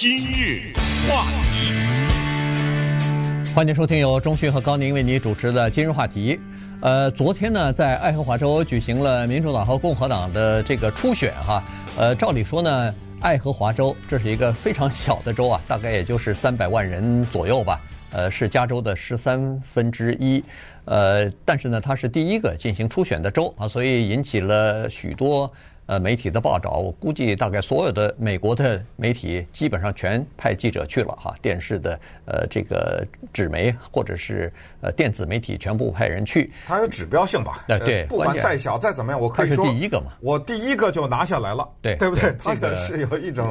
今日话题，欢迎收听由钟迅和高宁为你主持的今日话题。昨天呢，在爱荷华州举行了民主党和共和党的这个初选哈。照理说呢，爱荷华州这是一个非常小的州啊，大概也就是300万人左右吧。是加州的1/13。但是呢，它是第一个进行初选的州啊，所以引起了许多媒体的报道。我估计大概所有的美国的媒体基本上全派记者去了哈，电视的这个纸媒或者是电子媒体全部派人去。它有指标性吧？对，不管再小再怎么样，我可以说第一个嘛，我第一个就拿下来了，对不对？它也是有一种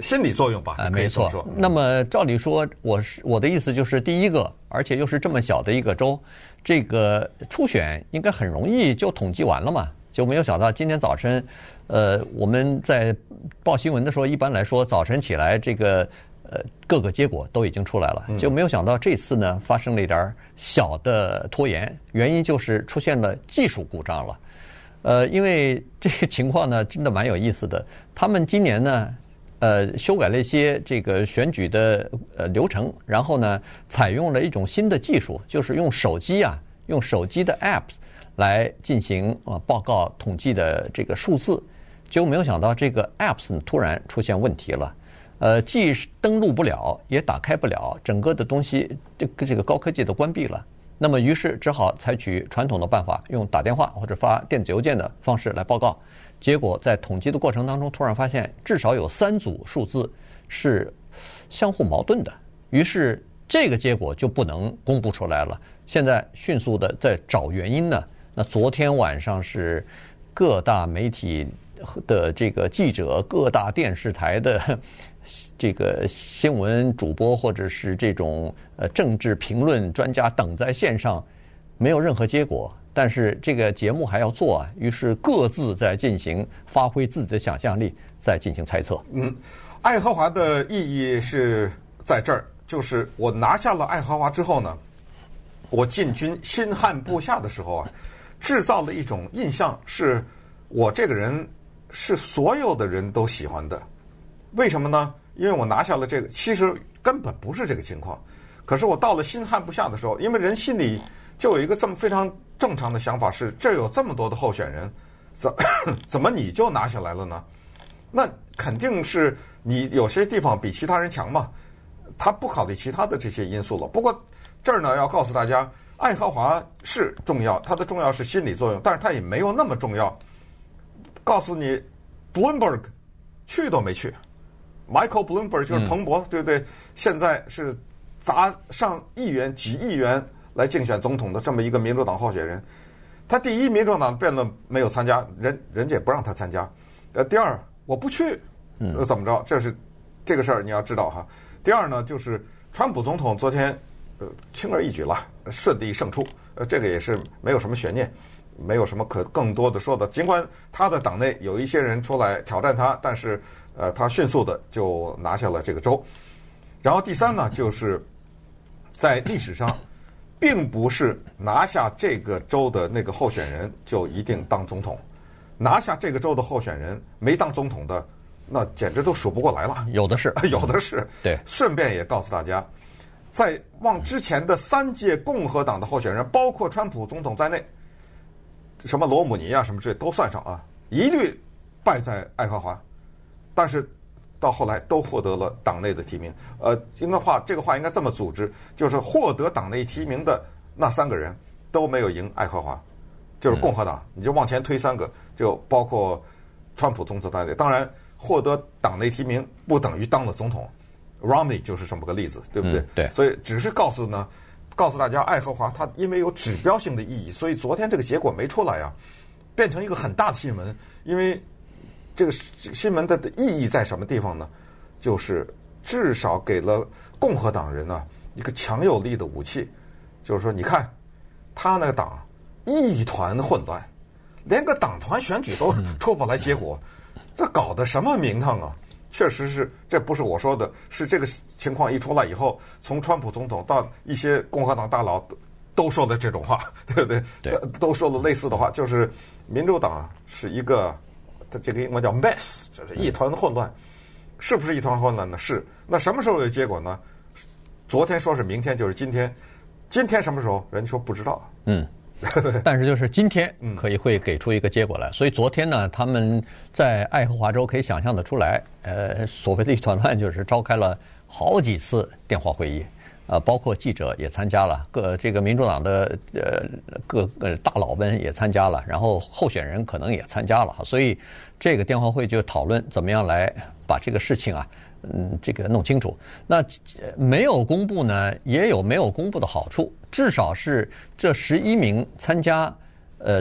心理作用吧？没错。那么照理说，我的意思就是第一个，而且又是这么小的一个州，这个初选应该很容易就统计完了嘛。就没有想到今天早晨，我们在报新闻的时候，一般来说早晨起来，这个各个结果都已经出来了，就没有想到这次呢发生了一点小的拖延，原因就是出现了技术故障了。因为这个情况呢真的蛮有意思的，他们今年呢修改了一些这个选举的流程，然后呢采用了一种新的技术，就是用手机的 app。来进行报告统计的这个数字，结果没有想到这个 apps 突然出现问题了，既登录不了，也打开不了，整个的东西这个高科技都关闭了。那么于是只好采取传统的办法，用打电话或者发电子邮件的方式来报告。结果在统计的过程当中，突然发现至少有3组数字是相互矛盾的，于是这个结果就不能公布出来了。现在迅速的在找原因呢。那昨天晚上是各大媒体的这个记者、各大电视台的这个新闻主播或者是这种政治评论专家等在线上，没有任何结果，但是这个节目还要做啊，于是各自在进行发挥自己的想象力，在进行猜测。爱荷华的意义是在这儿，就是我拿下了爱荷华之后呢，我进军新汉部下的时候啊，制造了一种印象，是我这个人是所有的人都喜欢的。为什么呢？因为我拿下了这个，其实根本不是这个情况。可是我到了新汉部下的时候，因为人心里就有一个这么非常正常的想法，是这有这么多的候选人，怎么你就拿下来了呢？那肯定是你有些地方比其他人强嘛，他不考虑其他的这些因素了。不过这儿呢要告诉大家，爱荷华是重要，它的重要是心理作用，但是它也没有那么重要。告诉你 ，Bloomberg 去都没去 ，Michael Bloomberg 就是彭博，对不对？现在是砸上1亿元、几亿元来竞选总统的这么一个民主党候选人，他第一，民主党辩论没有参加，人家也不让他参加。第二，我不去，怎么着？这是这个事儿你要知道哈。第二呢，就是川普总统昨天。轻而易举了，顺利胜出，这个也是没有什么悬念，没有什么可更多的说的。尽管他的党内有一些人出来挑战他，但是他迅速的就拿下了这个州。然后第三呢，就是在历史上，并不是拿下这个州的那个候选人就一定当总统，拿下这个州的候选人没当总统的，那简直都数不过来了，有的是，有的是。对，顺便也告诉大家。在往之前的3届共和党的候选人，包括川普总统在内，什么罗姆尼啊什么之类都算上啊，一律败在爱荷华，但是到后来都获得了党内的提名。应该话这个话应该这么组织，就是获得党内提名的那3个人都没有赢爱荷华，就是共和党，你就往前推3个，就包括川普总统在内。当然，获得党内提名不等于当了总统。Romney 就是这么个例子，对不对？对。所以只是告诉大家，爱荷华它因为有指标性的意义，所以昨天这个结果没出来啊，变成一个很大的新闻。因为这个新闻的意义在什么地方呢？就是至少给了共和党人啊一个强有力的武器，就是说，你看他那个党一团混乱，连个党团选举都出不来结果，这搞得什么名堂啊？确实是，这不是我说的，是这个情况一出来以后，从川普总统到一些共和党大佬都说了这种话，对不对？对，都说了类似的话，就是民主党是一个，它这个英文叫 mess， 就是一团混乱，是不是一团混乱呢？是。那什么时候有结果呢？昨天说是明天，就是今天。今天什么时候？人家说不知道。嗯。但是就是今天可以会给出一个结果来，所以昨天呢，他们在爱荷华州可以想象的出来，所谓的一团乱就是召开了好几次电话会议，包括记者也参加了，这个民主党的各大佬们也参加了，然后候选人可能也参加了，所以这个电话会就讨论怎么样来把这个事情啊。这个弄清楚。那没有公布呢，也有没有公布的好处。至少是这11名参加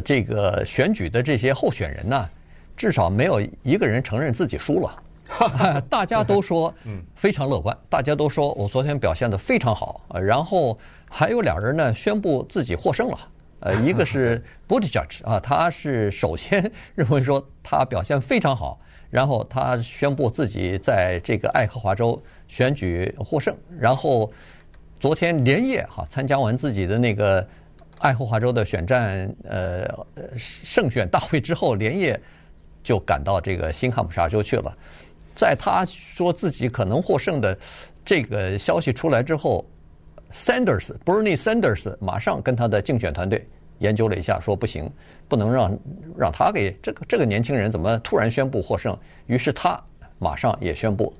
这个选举的这些候选人呢，至少没有一个人承认自己输了。大家都说非常乐观，大家都说我昨天表现得非常好。然后还有2人呢宣布自己获胜了。一个是 Buttigieg 啊，他是首先认为说他表现非常好。然后他宣布自己在这个爱荷华州选举获胜，然后昨天连夜参加完自己的那个爱荷华州的选战胜选大会之后，连夜就赶到这个新罕布什州去了。在他说自己可能获胜的这个消息出来之后 ，Bernie Sanders 马上跟他的竞选团队研究了一下，说不行，不能让他给这个年轻人怎么突然宣布获胜？于是他马上也宣布，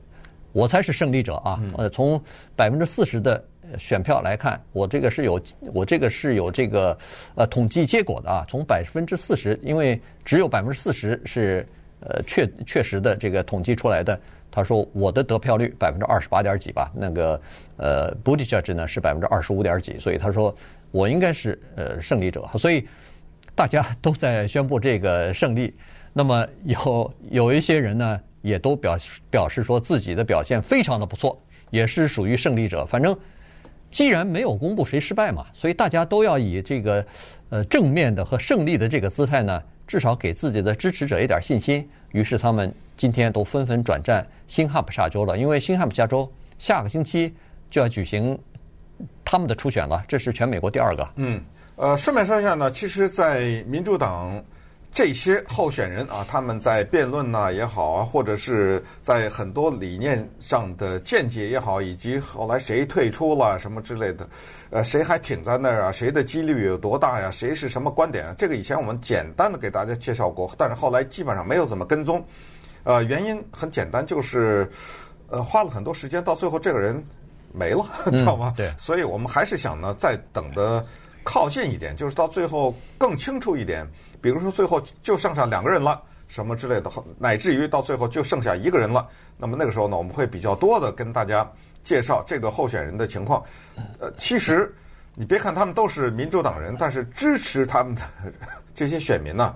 我才是胜利者啊！从40%的选票来看，我这个是有这个统计结果的啊。从40%，因为只有40%是确实的这个统计出来的。他说我的得票率28%点几吧，那个Buttigieg 呢是25%点几，所以他说。我应该是胜利者，所以大家都在宣布这个胜利。那么有一些人呢，也都表示说自己的表现非常的不错，也是属于胜利者。反正既然没有公布谁失败嘛，所以大家都要以这个正面的和胜利的这个姿态呢，至少给自己的支持者一点信心。于是他们今天都纷纷转战新罕布夏州了，因为新罕布夏州下个星期就要举行。他们的初选了，这是全美国第2个。顺便说一下呢，其实，在民主党这些候选人啊，他们在辩论呐也好啊，或者是在很多理念上的见解也好，以及后来谁退出了什么之类的，谁还挺在那儿啊，谁的几率有多大呀，谁是什么观点啊，这个以前我们简单的给大家介绍过，但是后来基本上没有怎么跟踪。原因很简单，就是花了很多时间，到最后这个人。没了，知道吗？对，所以我们还是想呢，再等得靠近一点，就是到最后更清楚一点。比如说，最后就剩下2个人了，什么之类的，乃至于到最后就剩下1个人了。那么那个时候呢，我们会比较多的跟大家介绍这个候选人的情况。其实你别看他们都是民主党人，但是支持他们的这些选民呢，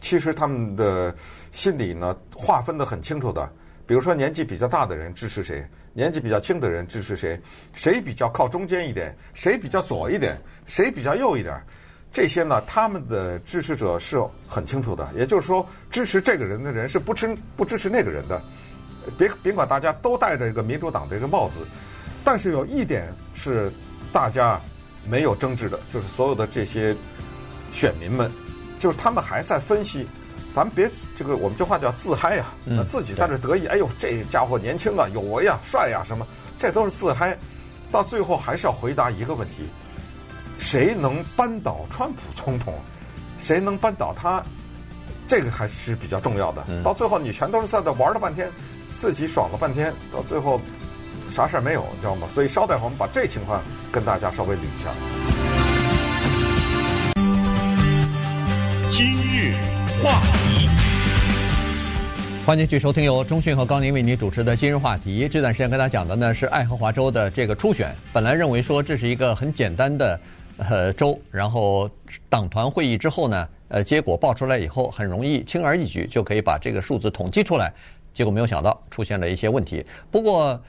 其实他们的心理呢划分得很清楚的。比如说，年纪比较大的人支持谁？年纪比较轻的人支持谁？谁比较靠中间一点？谁比较左一点？谁比较右一点？这些呢，他们的支持者是很清楚的。也就是说，支持这个人的人是不支持那个人的。别管大家都戴着一个民主党的一个帽子，但是有一点是大家没有争执的，就是所有的这些选民们，就是他们还在分析。咱们别这个，我们这话叫自嗨呀、啊，自己在这得意，哎呦，这家伙年轻啊，有为呀，帅呀，什么，这都是自嗨。到最后还是要回答一个问题：谁能扳倒川普总统？谁能扳倒他？这个还是比较重要的。到最后你全都是在那玩了半天，自己爽了半天，到最后啥事儿没有，你知道吗？所以稍待会儿我们把这情况跟大家稍微捋一下。今日。话题，欢迎继续收听由中讯和高宁为您主持的今日话题。这段时间跟大家讲的呢是爱荷华州的这个初选，本来认为说这是一个很简单的州，然后党团会议之后呢，结果报出来以后很容易轻而易举就可以把这个数字统计出来，结果没有想到出现了一些问题。不过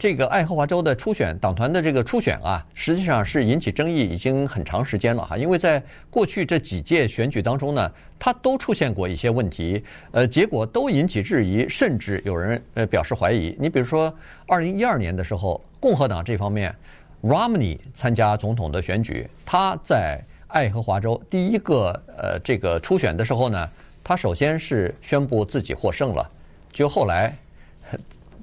这个爱荷华州的初选，党团的这个初选啊，实际上是引起争议已经很长时间了哈。因为在过去这几届选举当中呢，它都出现过一些问题，结果都引起质疑，甚至有人表示怀疑。你比如说，2012年的时候，共和党这方面 ，Romney 参加总统的选举，他在爱荷华州第一个这个初选的时候呢，他首先是宣布自己获胜了，就后来。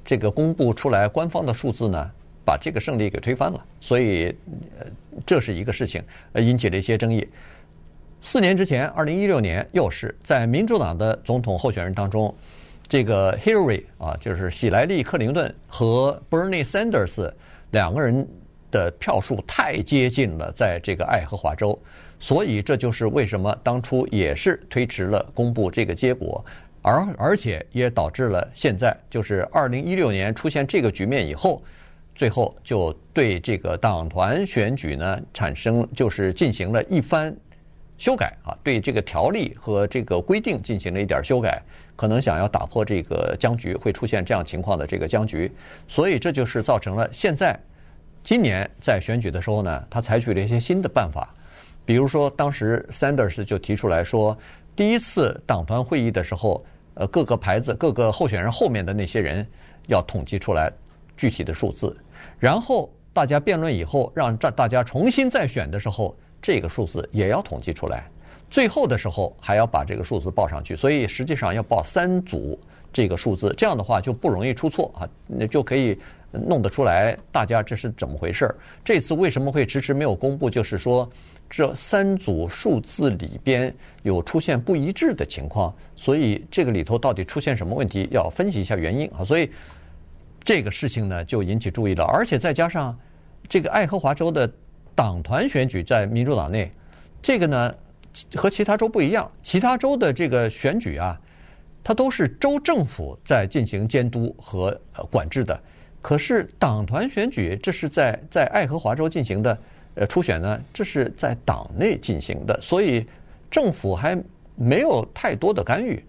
这个公布出来官方的数字呢，把这个胜利给推翻了，所以这是一个事情，引起了一些争议。4年之前，2016年又是在民主党的总统候选人当中，这个 Hillary 啊，就是希莱利·克林顿和 Bernie Sanders 两个人的票数太接近了，在这个爱荷华州，所以这就是为什么当初也是推迟了公布这个结果，而且也导致了现在就是2016年出现这个局面以后，最后就对这个党团选举呢产生就是进行了一番修改啊，对这个条例和这个规定进行了一点修改，可能想要打破这个僵局，会出现这样情况的这个僵局，所以这就是造成了现在今年在选举的时候呢，他采取了一些新的办法，比如说当时 Sanders 就提出来说。第一次党团会议的时候，各个牌子、各个候选人后面的那些人要统计出来具体的数字，然后大家辩论以后，让大家重新再选的时候，这个数字也要统计出来，最后的时候还要把这个数字报上去，所以实际上要报3组这个数字，这样的话就不容易出错啊，那就可以弄得出来大家这是怎么回事。这次为什么会迟迟没有公布，就是说这3组数字里边有出现不一致的情况，所以这个里头到底出现什么问题，要分析一下原因啊。所以这个事情呢就引起注意了，而且再加上这个爱荷华州的党团选举在民主党内，这个呢和其他州不一样，其他州的这个选举啊，它都是州政府在进行监督和管制的，可是党团选举这是在爱荷华州进行的。初选呢，这是在党内进行的，所以政府还没有太多的干预，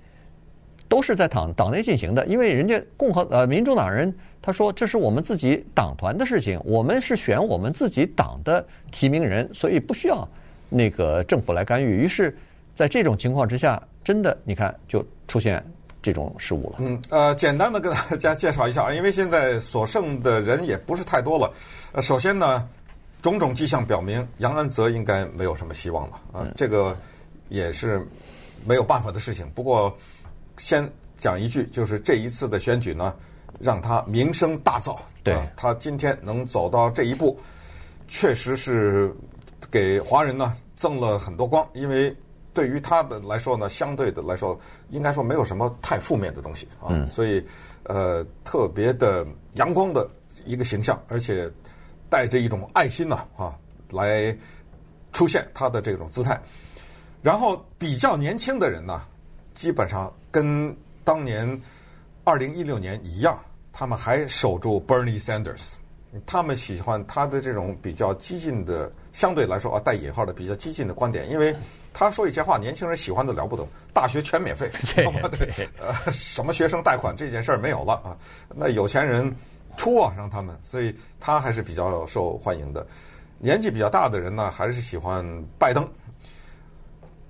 都是在党内进行的。因为人家民主党人他说这是我们自己党团的事情，我们是选我们自己党的提名人，所以不需要那个政府来干预。于是，在这种情况之下，真的你看就出现这种失误了。简单的跟大家介绍一下，因为现在所剩的人也不是太多了。首先呢。种种迹象表明，杨安泽应该没有什么希望了啊！这个也是没有办法的事情。不过，先讲一句，就是这一次的选举呢，让他名声大噪。对，他今天能走到这一步，确实是给华人呢增了很多光。因为对于他的来说呢，相对的来说，应该说没有什么太负面的东西啊。所以，特别的阳光的一个形象，而且。带着一种爱心啊，来出现他的这种姿态。然后比较年轻的人呢，基本上跟当年2016年一样，他们还守住 Bernie Sanders， 他们喜欢他的这种比较激进的，相对来说啊带引号的比较激进的观点，因为他说一些话，年轻人喜欢的了不得，大学全免费，什么学生贷款这件事儿没有了啊，那有钱人。出啊，让他们，所以他还是比较受欢迎的。年纪比较大的人呢，还是喜欢拜登。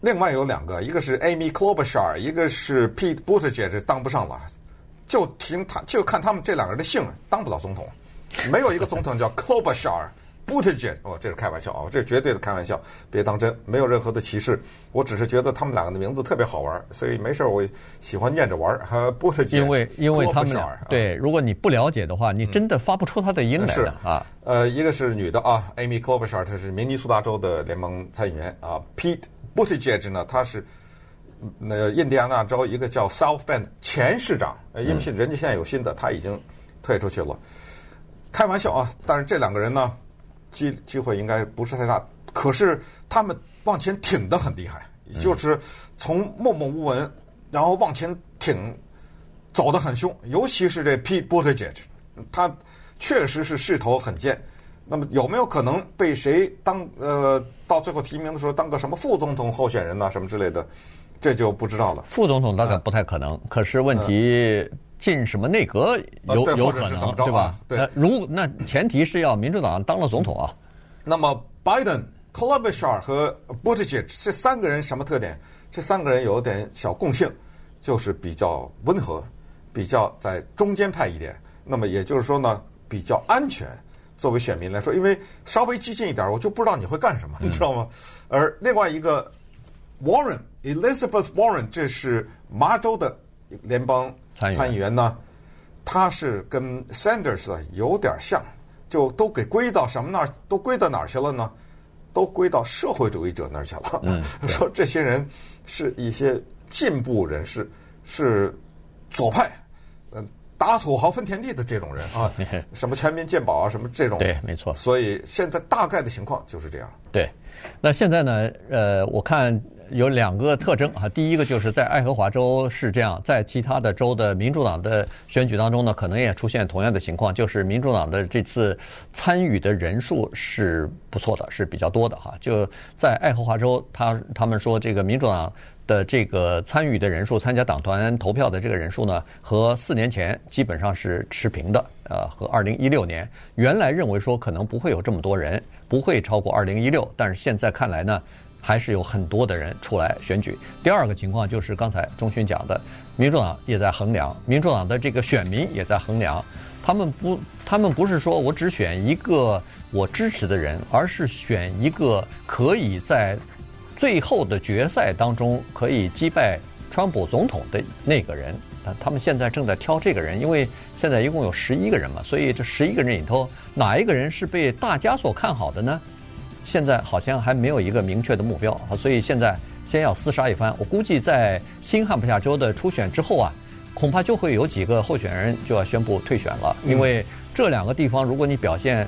另外有2个，一个是 Amy Klobuchar， 一个是 Pete Buttigieg， 当不上了，就看他们这2个人的姓，当不了总统。没有一个总统叫 Klobuchar Buttigieg， 哦，这是开玩笑啊，这是绝对的开玩笑，别当真，没有任何的歧视。我只是觉得他们2个的名字特别好玩，所以没事我喜欢念着玩。Buttigieg， 因为他们俩对，如果你不了解的话，你真的发不出他的音来的啊。一个是女的啊 ，Amy Klobuchar， 她是明尼苏达州的联邦参议员啊。Pete Buttigieg 呢，他是印第安纳州一个叫 South Bend 前市长，因为人家现在有新的，他已经退出去了。开玩笑啊，但是这2个人呢？机会应该不是太大，可是他们往前挺得很厉害，就是从默默无闻，然后往前挺，走得很凶。尤其是这 Pete Buttigieg， 他确实是势头很健。那么有没有可能被谁当到最后提名的时候当个什么副总统候选人呐什么之类的，这就不知道了。副总统大概不太可能，可是问题。进什么内阁有可能对吧？对，那前提是要民主党当了总统啊。那么 ，Biden、Klobuchar 和 Buttigieg 这3个人什么特点？这3个人有点小共性，就是比较温和，比较在中间派一点。那么也就是说呢，比较安全。作为选民来说，因为稍微激进一点，我就不知道你会干什么，你知道吗？而另外一个 Elizabeth Warren， 这是麻州的联邦。参议员呢，他是跟 Sanders 有点像，就都给归到什么那儿，都归到哪儿去了呢？都归到社会主义者那儿去了。说这些人是一些进步人士，是左派，打土豪分田地的这种人啊，什么全民健保啊，什么这种。对，没错。所以现在大概的情况就是这样。对，那现在呢？我看有两个特征啊。第一个就是在爱荷华州是这样，在其他的州的民主党的选举当中呢，可能也出现同样的情况，就是民主党的这次参与的人数是不错的，是比较多的哈。就在爱荷华州，他们说这个民主党的这个参与的人数，参加党团投票的这个人数呢，和4年前基本上是持平的，和2016年原来认为说可能不会有这么多人，不会超过2016，但是现在看来呢，还是有很多的人出来选举。第二个情况就是刚才钟勋讲的，民主党也在衡量，民主党的这个选民也在衡量，他们不是说我只选一个我支持的人，而是选一个可以在最后的决赛当中可以击败川普总统的那个人。他们现在正在挑这个人，因为现在一共有11个人嘛，所以这11个人里头哪一个人是被大家所看好的呢？现在好像还没有一个明确的目标，所以现在先要厮杀一番。我估计在新罕布夏州的初选之后啊，恐怕就会有几个候选人就要宣布退选了，因为这两个地方如果你表现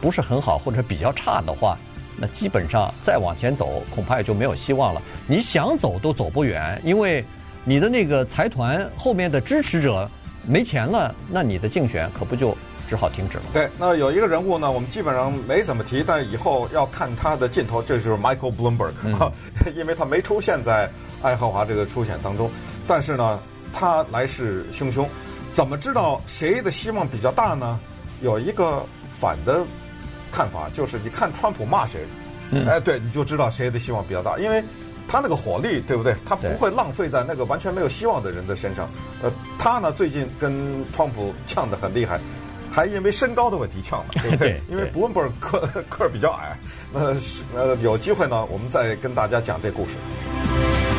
不是很好或者比较差的话，那基本上再往前走恐怕也就没有希望了，你想走都走不远，因为你的那个财团后面的支持者没钱了，那你的竞选可不就只好停止了。对，那有一个人物呢，我们基本上没怎么提，但是以后要看他的尽头，这就是 Michael Bloomberg，因为他没出现在爱荷华这个初选当中，但是呢，他来势汹汹。怎么知道谁的希望比较大呢？有一个反的看法，就是你看川普骂谁，对，你就知道谁的希望比较大，因为他那个火力，对不对？他不会浪费在那个完全没有希望的人的身上。他呢最近跟川普呛得很厉害，还因为身高的问题呛了，对不对？对，因为布伦伯个儿比较矮。那有机会呢，我们再跟大家讲这故事。